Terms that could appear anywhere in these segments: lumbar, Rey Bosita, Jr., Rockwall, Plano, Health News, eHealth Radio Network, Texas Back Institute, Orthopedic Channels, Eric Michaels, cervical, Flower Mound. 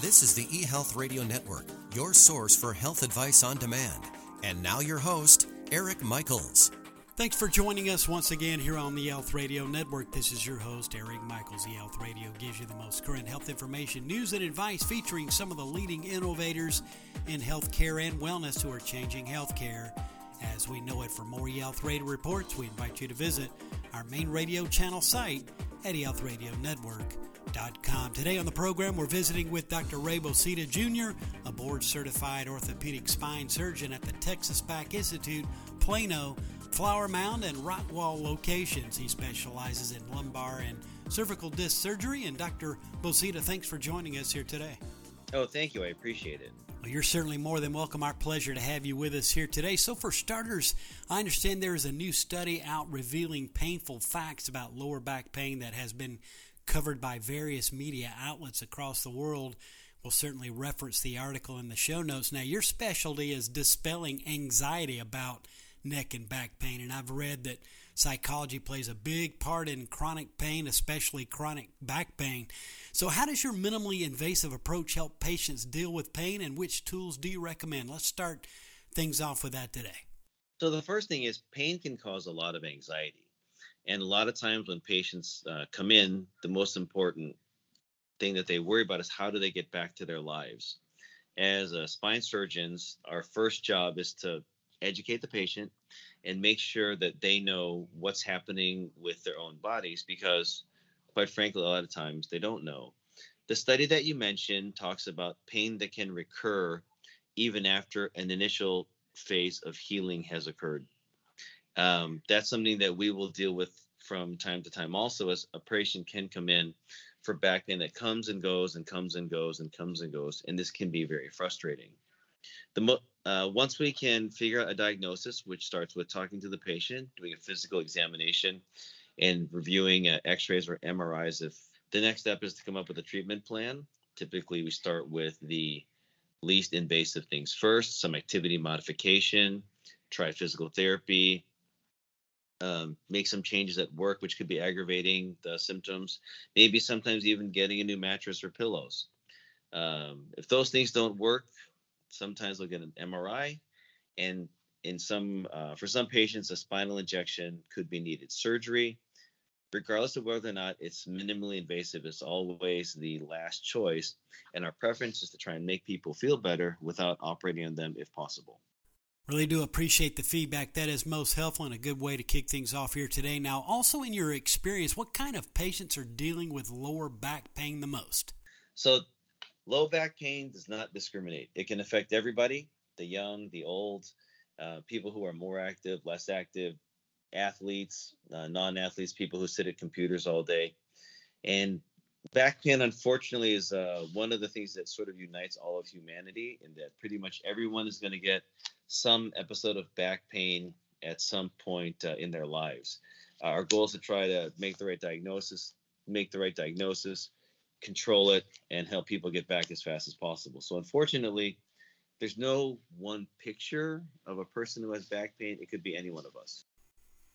This is the eHealth Radio Network, your source for health advice on demand. And now your host, Eric Michaels. Thanks for joining us once again here on the eHealth Radio Network. This is your host, Eric Michaels. eHealth Radio gives you the most current health information, news, and advice featuring some of the leading innovators in healthcare and wellness who are changing healthcare as we know it. For more eHealth Radio reports, we invite you to visit our main radio channel site at eHealthRadioNetwork.com. Today on the program, we're visiting with Dr. Rey Bosita, Jr., a board-certified orthopedic spine surgeon at the Texas Back Institute, Plano, Flower Mound, and Rockwall locations. He specializes in lumbar and cervical disc surgery. And Dr. Bosita, thanks for joining us here today. Oh, thank you. I appreciate it. Well, you're certainly more than welcome. Our pleasure to have you with us here today. So for starters, I understand there is a new study out revealing painful facts about lower back pain that has been covered by various media outlets across the world. We'll certainly reference the article in the show notes. Now, your specialty is dispelling anxiety about neck and back pain, and I've read that psychology plays a big part in chronic pain, especially chronic back pain. So how does your minimally invasive approach help patients deal with pain, and which tools do you recommend? Let's start things off with that today. So the first thing is pain can cause a lot of anxiety, and a lot of times when patients come in, the most important thing that they worry about is how do they get back to their lives. As spine surgeons, our first job is to educate the patient and make sure that they know what's happening with their own bodies, because quite frankly, a lot of times they don't know. The study that you mentioned talks about pain that can recur even after an initial phase of healing has occurred. That's something that we will deal with from time to time. Also, as a patient can come in for back pain that comes and goes and comes and goes and comes and goes, and this can be very frustrating. Once we can figure out a diagnosis, which starts with talking to the patient, doing a physical examination, and reviewing x-rays or MRIs, if the next step is to come up with a treatment plan. Typically, we start with the least invasive things first, some activity modification, try physical therapy, make some changes at work, which could be aggravating the symptoms, maybe sometimes even getting a new mattress or pillows. If those things don't work, sometimes they'll get an MRI, and in for some patients, a spinal injection could be needed. Surgery, regardless of whether or not it's minimally invasive, is always the last choice, and our preference is to try and make people feel better without operating on them if possible. Really do appreciate the feedback. That is most helpful and a good way to kick things off here today. Now, also in your experience, what kind of patients are dealing with lower back pain the most? So low back pain does not discriminate. It can affect everybody, the young, the old, people who are more active, less active, athletes, non-athletes, people who sit at computers all day. And back pain, unfortunately, is one of the things that sort of unites all of humanity, in that pretty much everyone is going to get some episode of back pain at some point in their lives. Our goal is to try to make the right diagnosis, control it, and help people get back as fast as possible. So unfortunately, there's no one picture of a person who has back pain. It could be any one of us.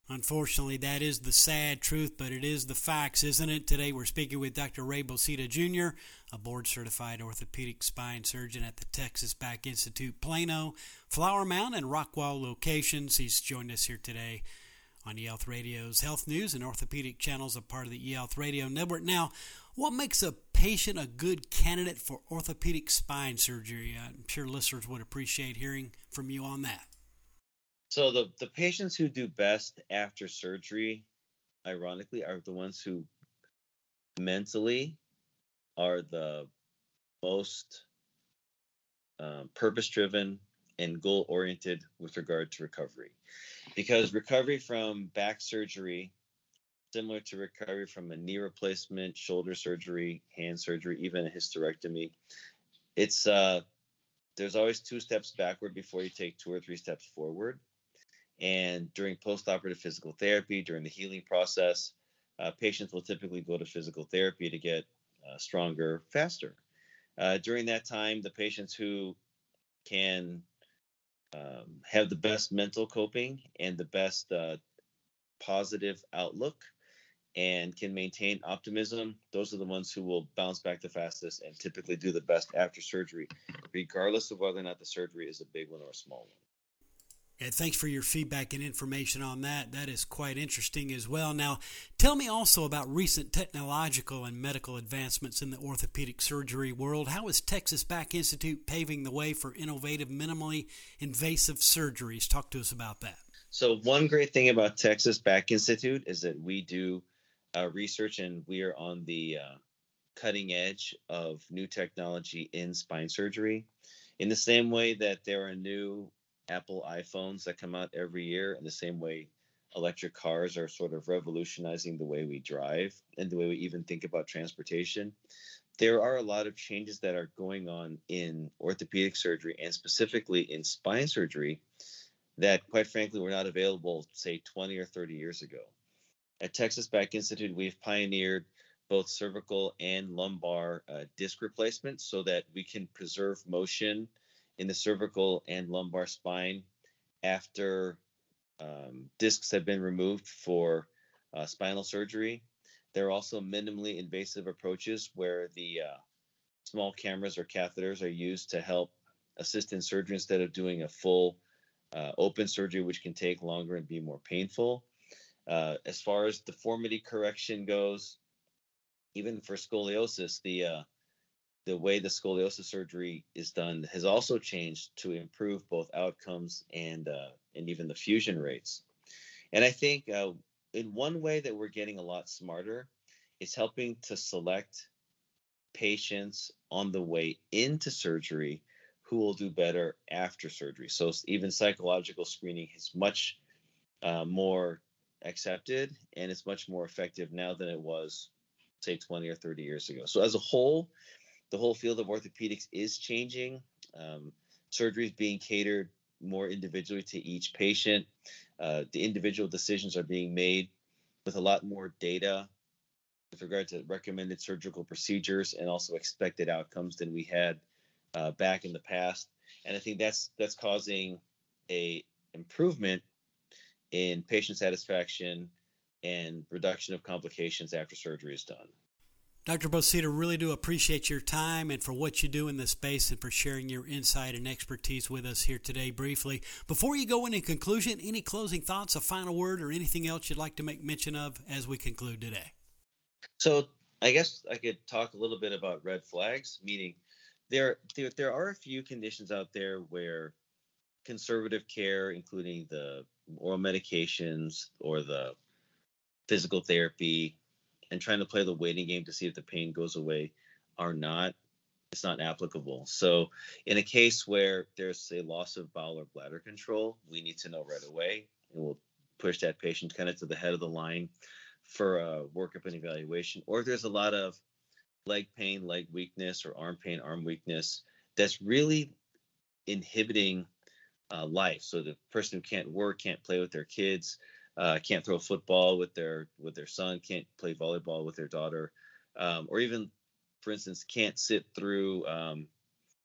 Unfortunately, that is the sad truth, but it is the facts, isn't it? Today we're speaking with Dr. Rey Bosita, Jr., a board-certified orthopedic spine surgeon at the Texas Back Institute, Plano, Flower Mound, and Rockwall locations. He's joined us here today on eHealth Radio's Health News and Orthopedic Channels, a part of the eHealth Radio Network. Now, what makes a patient a good candidate for orthopedic spine surgery? I'm sure listeners would appreciate hearing from you on that. So the patients who do best after surgery, ironically, are the ones who mentally are the most purpose-driven and goal-oriented with regard to recovery. Because recovery from back surgery, similar to recovery from a knee replacement, shoulder surgery, hand surgery, even a hysterectomy, it's there's always two steps backward before you take two or three steps forward. And during postoperative physical therapy, during the healing process, patients will typically go to physical therapy to get stronger, faster. During that time, the patients who can have the best mental coping and the best positive outlook and can maintain optimism, those are the ones who will bounce back the fastest and typically do the best after surgery, regardless of whether or not the surgery is a big one or a small one. Okay, thanks for your feedback and information on that. That is quite interesting as well. Now, tell me also about recent technological and medical advancements in the orthopedic surgery world. How is Texas Back Institute paving the way for innovative, minimally invasive surgeries? Talk to us about that. So one great thing about Texas Back Institute is that we do research, and we are on the cutting edge of new technology in spine surgery. In the same way that there are new Apple iPhones that come out every year, in the same way electric cars are sort of revolutionizing the way we drive and the way we even think about transportation, there are a lot of changes that are going on in orthopedic surgery and specifically in spine surgery that, quite frankly, were not available, say, 20 or 30 years ago. At Texas Back Institute, we've pioneered both cervical and lumbar disc replacement so that we can preserve motion in the cervical and lumbar spine after discs have been removed for spinal surgery. There are also minimally invasive approaches where the small cameras or catheters are used to help assist in surgery instead of doing a full open surgery, which can take longer and be more painful. As far as deformity correction goes, even for scoliosis, the way the scoliosis surgery is done has also changed to improve both outcomes and even the fusion rates. And I think in one way that we're getting a lot smarter is helping to select patients on the way into surgery who will do better after surgery. So even psychological screening is much more accepted, and it's much more effective now than it was, say, 20 or 30 years ago. So as a whole, the whole field of orthopedics is changing. Surgery is being catered more individually to each patient. The individual decisions are being made with a lot more data with regard to recommended surgical procedures and also expected outcomes than we had back in the past. And I think that's causing a improvement in patient satisfaction and reduction of complications after surgery is done. Dr. Bosita, really do appreciate your time and for what you do in this space and for sharing your insight and expertise with us here today briefly. Before you go in conclusion, any closing thoughts, a final word, or anything else you'd like to make mention of as we conclude today? So I guess I could talk a little bit about red flags, meaning there are a few conditions out there where conservative care, including the oral medications or the physical therapy, and trying to play the waiting game to see if the pain goes away it's not applicable. So in a case where there's a loss of bowel or bladder control, we need to know right away, and we'll push that patient kind of to the head of the line for a workup and evaluation. Or if there's a lot of leg pain, leg weakness, or arm pain, arm weakness, that's really inhibiting life. So the person who can't work, can't play with their kids, can't throw football with their son, can't play volleyball with their daughter, or even, for instance, can't sit through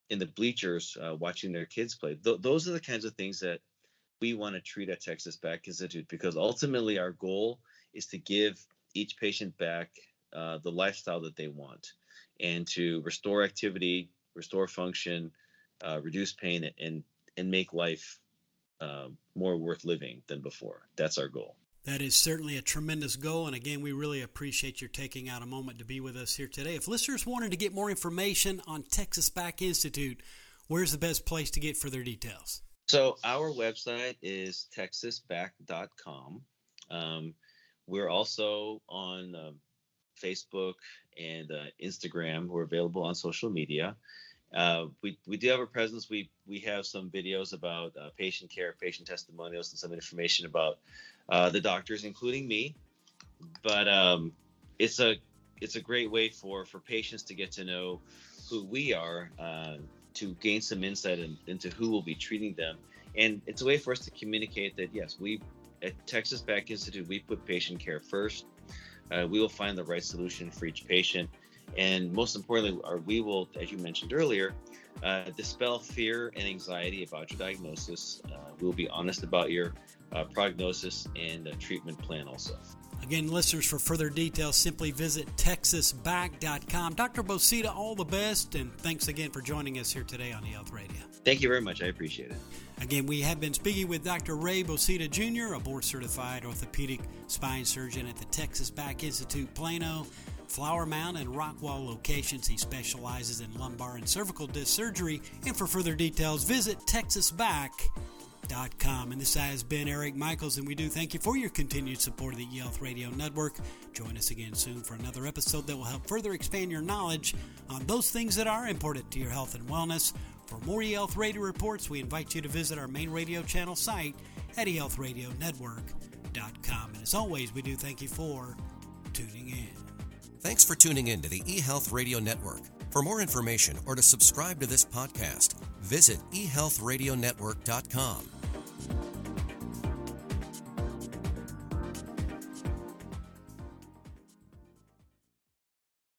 in the bleachers watching their kids play. Those are the kinds of things that we want to treat at Texas Back Institute, because ultimately our goal is to give each patient back the lifestyle that they want and to restore activity, restore function, reduce pain, and make life more worth living than before. That's our goal. That is certainly a tremendous goal. And again, we really appreciate your taking out a moment to be with us here today. If listeners wanted to get more information on Texas Back Institute, where's the best place to get further details? So our website is texasback.com. We're also on Facebook and Instagram. We're available on social media. We do have a presence. We have some videos about patient care, patient testimonials, and some information about the doctors, including me. But it's a great way for patients to get to know who we are, to gain some insight into who will be treating them. And it's a way for us to communicate that, yes, we at Texas Back Institute, we put patient care first. We will find the right solution for each patient. And most importantly, we will, as you mentioned earlier, dispel fear and anxiety about your diagnosis. We'll be honest about your prognosis and treatment plan also. Again, listeners, for further details, simply visit texasback.com. Dr. Bosita, all the best, and thanks again for joining us here today on eHealth Radio. Thank you very much. I appreciate it. Again, we have been speaking with Dr. Rey Bosita, Jr., a board-certified orthopedic spine surgeon at the Texas Back Institute, Plano, Flower Mound, and Rockwall locations. He specializes in lumbar and cervical disc surgery. And for further details, visit texasback.com. And this has been Eric Michaels, and we do thank you for your continued support of the eHealth Radio Network. Join us again soon for another episode that will help further expand your knowledge on those things that are important to your health and wellness. For more eHealth Radio reports, we invite you to visit our main radio channel site at eHealthRadioNetwork.com. And as always, we do thank you for tuning in. Thanks for tuning in to the eHealth Radio Network. For more information or to subscribe to this podcast, visit eHealthRadioNetwork.com.